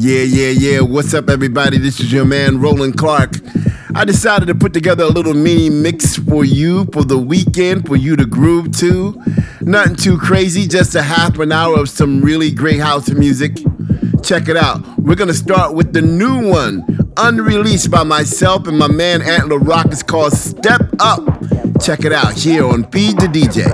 Yeah. What's up, everybody? This is your man, Roland Clark. I decided to put together a little mini mix for you for the weekend, for you to groove to. Nothing too crazy, just a half an hour of some really great house music. Check it out. We're going to start with the new one, unreleased by myself and my man, Antler Rock. It's called Step Up. Check it out here on Feed the DJ.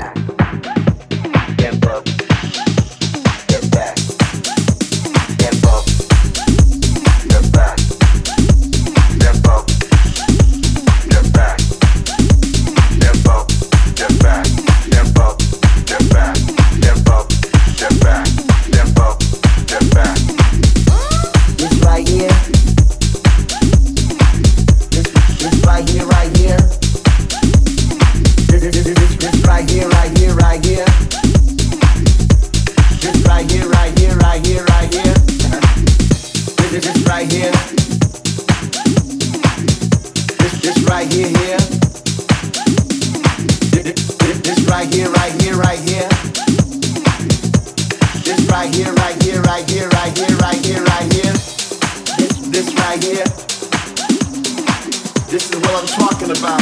Back.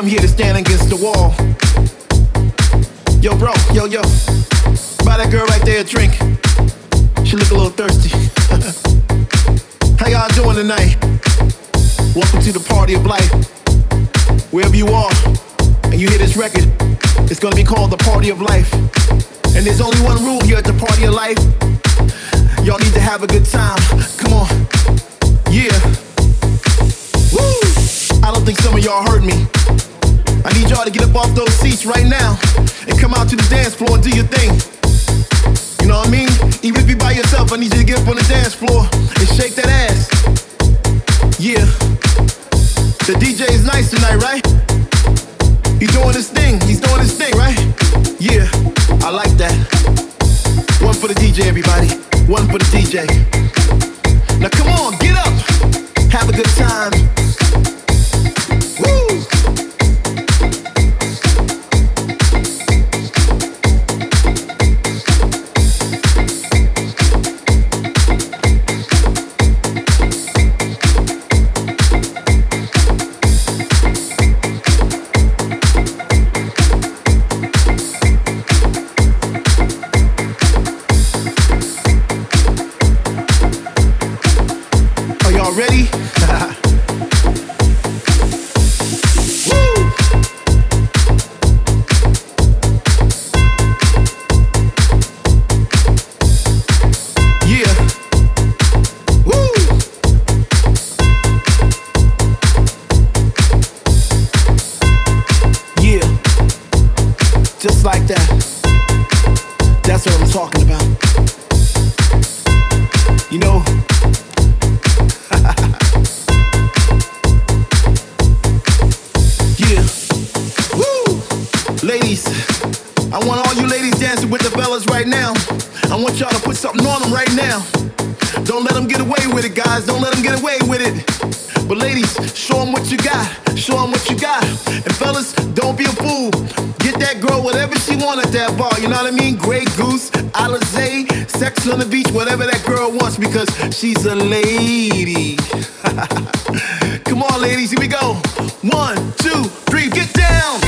come here to stand against the wall. Yo, bro, yo. Buy that girl right there a drink. She look a little thirsty. How y'all doing tonight? Welcome to the party of life. Wherever you are, and you hear this record, it's gonna be called the party of life. And there's only one rule here at the party of life. Y'all need to have a good time. Come on. Yeah. Woo! I don't think some of y'all heard me. I need y'all to get up off those seats right now and come out to the dance floor and do your thing. You know what I mean? Even if you're by yourself, I need you to get up on the dance floor and shake that ass. Yeah. The DJ is nice tonight, right? He's doing his thing. He's doing his thing, right? Yeah. I like that. One for the DJ, everybody. One for the DJ. Now come on, get up. Have a good time. Woo! Grey Goose, Alize, Sex on the Beach, whatever that girl wants, because she's a lady. Come on, ladies, here we go. 1, 2, 3, get down.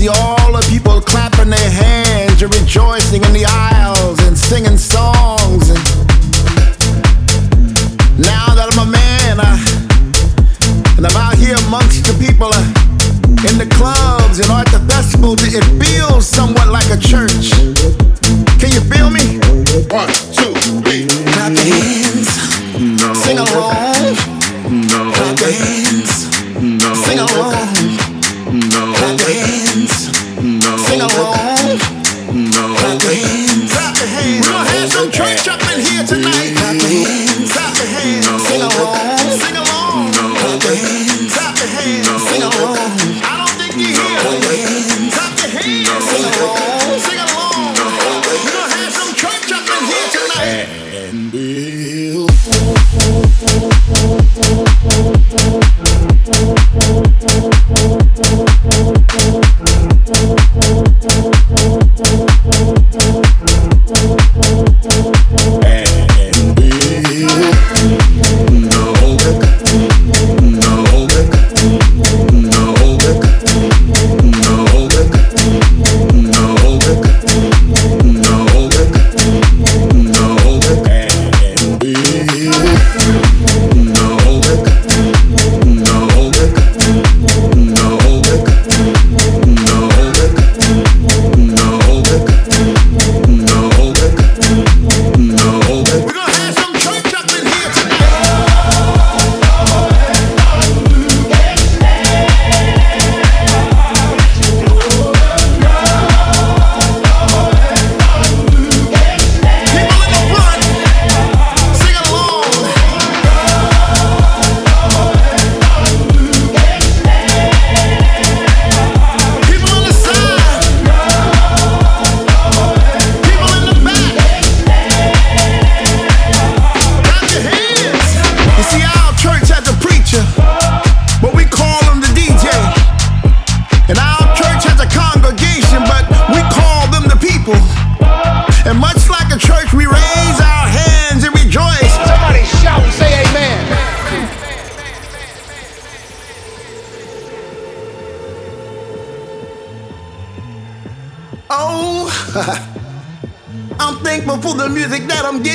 see all the people clapping their hands. You're rejoicing in the aisles and singing songs. And now that I'm a man, and I'm out here amongst the people in the clubs and at the festivals, it feels somewhat like a church. Can you feel me? 1, 2, 3. Clap your hands. No. Sing along. No. Clap your hands. No. Sing along. No. Clap your hands. No. Sing along. No. Clap your hands. Clap your hands. We're gonna have some church up in here tonight. Clap your hands. Clap your hands. No. Sing along. Sing along. No. Clap your hands. Clap your hands. No. Sing along. I don't think you hear. Clap your hands. Clap your hands. No. Sing along. Sing along. No. We're gonna have some church up in here tonight.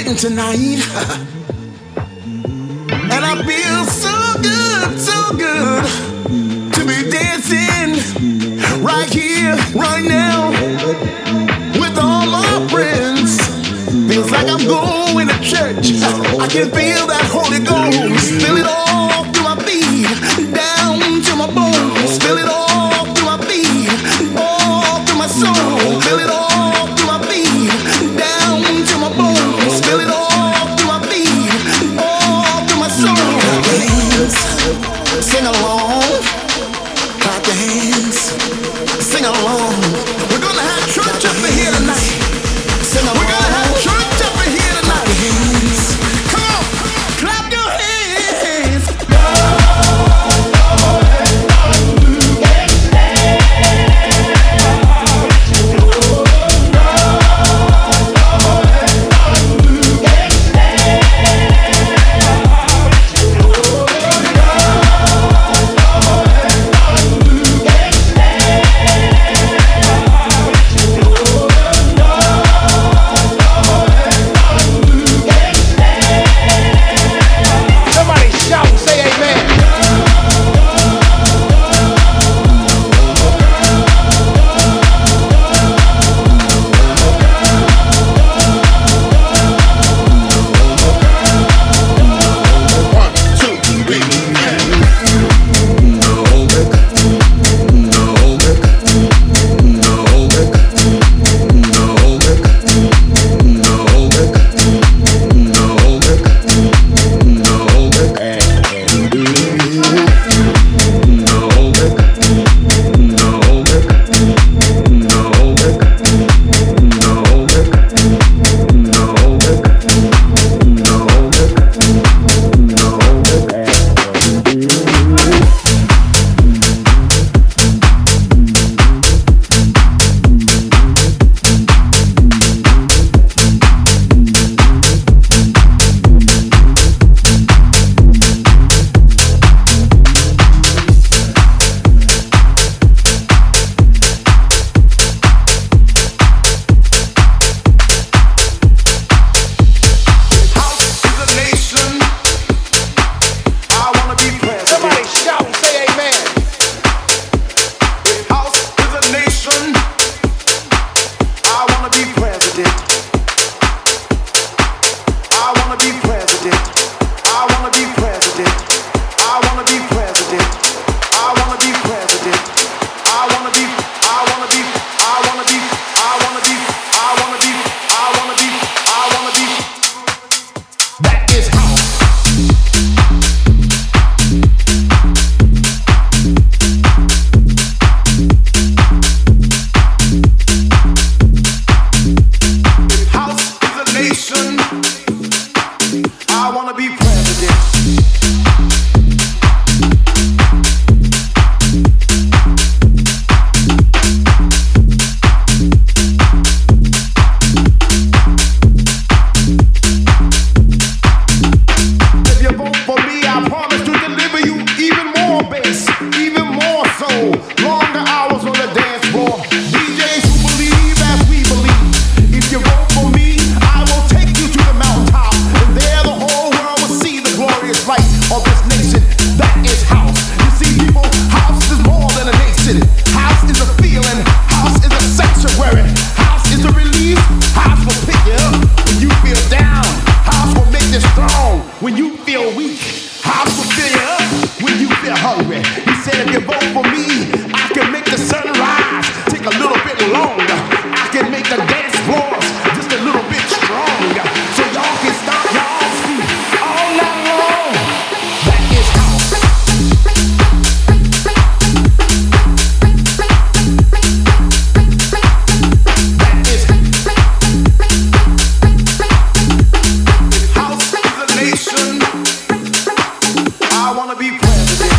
And tonight, and I feel so good to be dancing right here, right now, with all my friends. Feels like I'm going to church. I can feel that Holy Ghost. Feel it all through my feet, down to my bones. Feel it all through my feet, all through my soul. Feel it all. Sing along, clap your hands, sing along. We're gonna have church up in here tonight. Sing along. We're gonna have church up in here tonight. Clap your hands. Come on, clap your hands. longer. I can make the dance floors just a little bit stronger, so y'all can stop y'all's feet all night long. That is house. That is house of the nation. I wanna be president.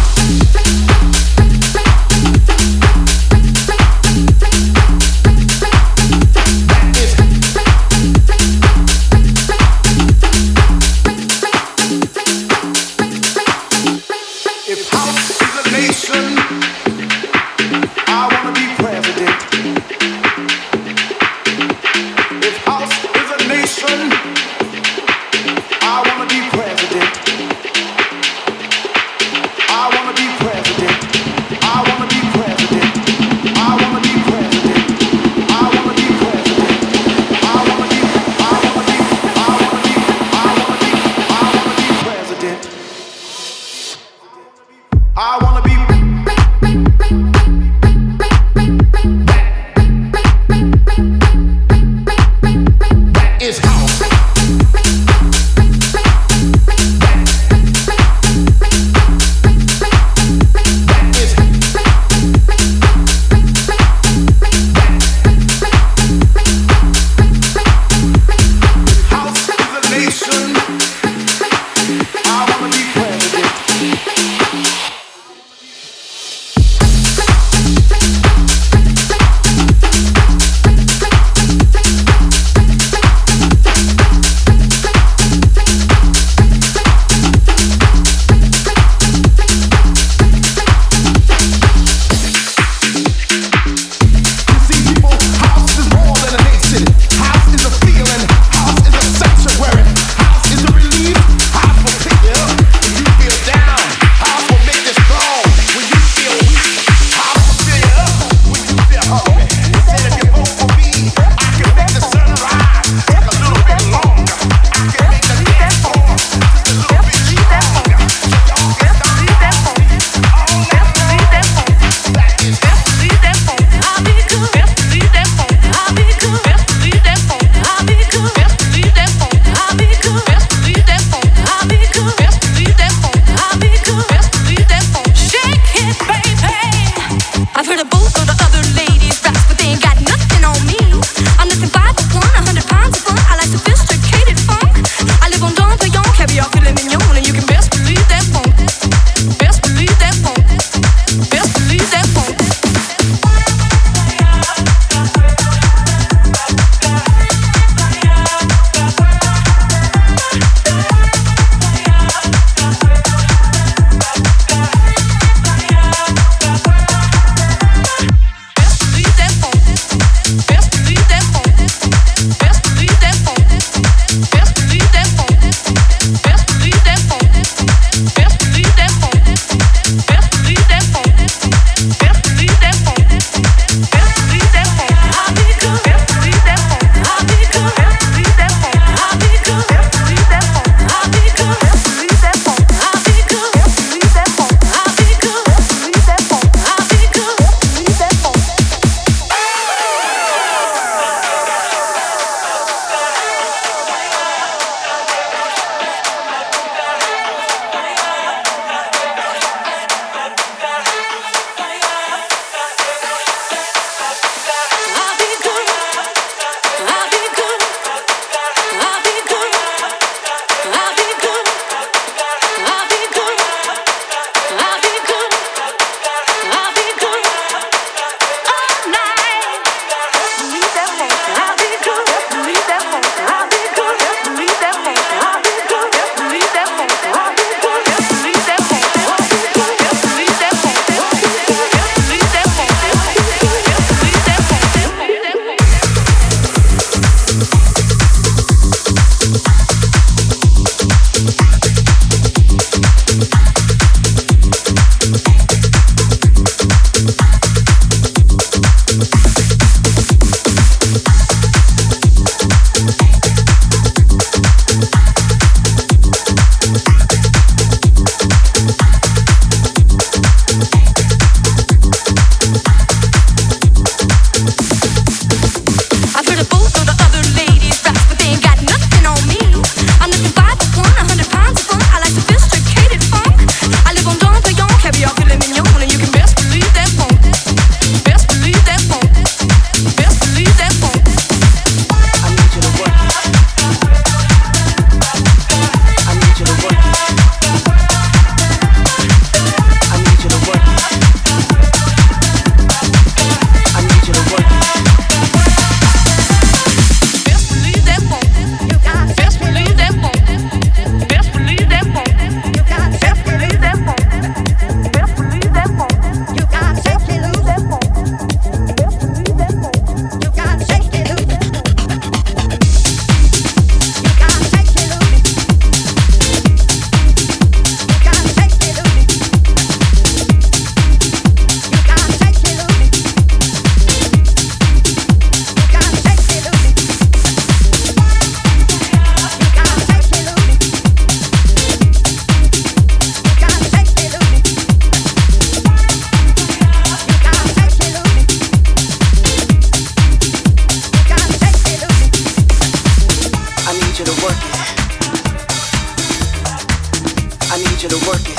you to work it.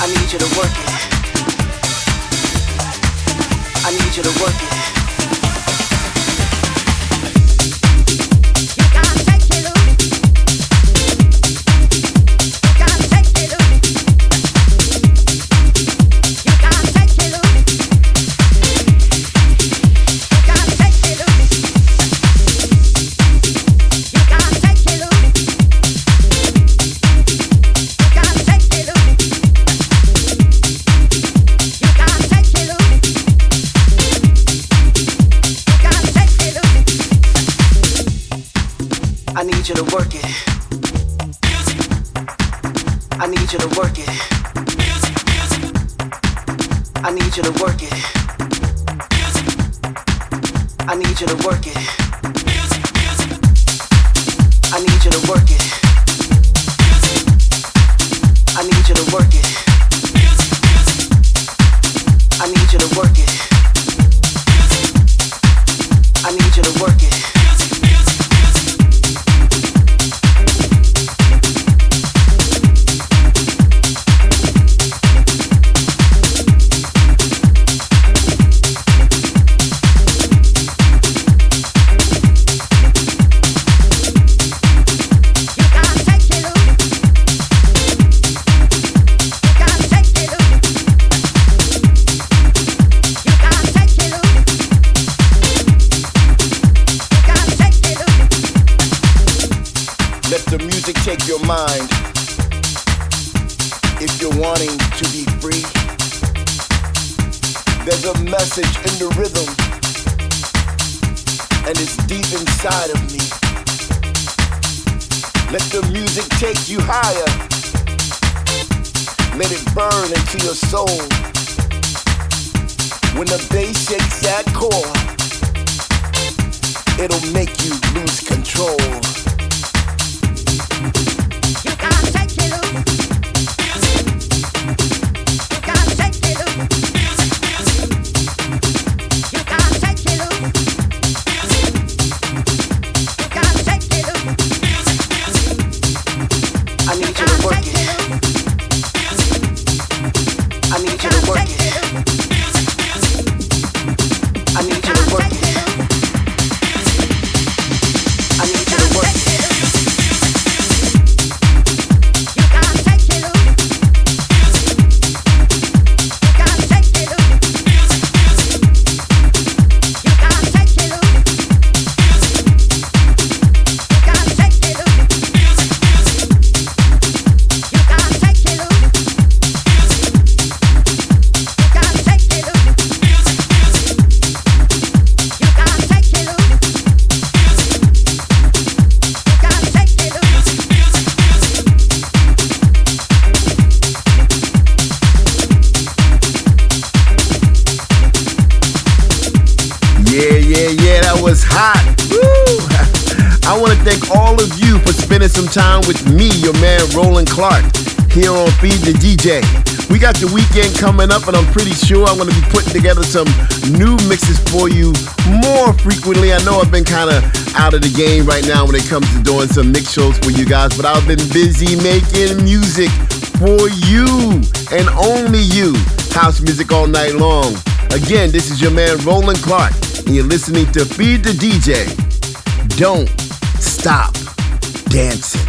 I need you to work it. I need you to work it. We got the weekend coming up, and I'm pretty sure I'm going to be putting together some new mixes for you more frequently. I know I've been kind of out of the game right now when it comes to doing some mix shows for you guys, but I've been busy making music for you and only you. House music all night long. Again, this is your man Roland Clark, and you're listening to Feed the DJ. Don't stop dancing.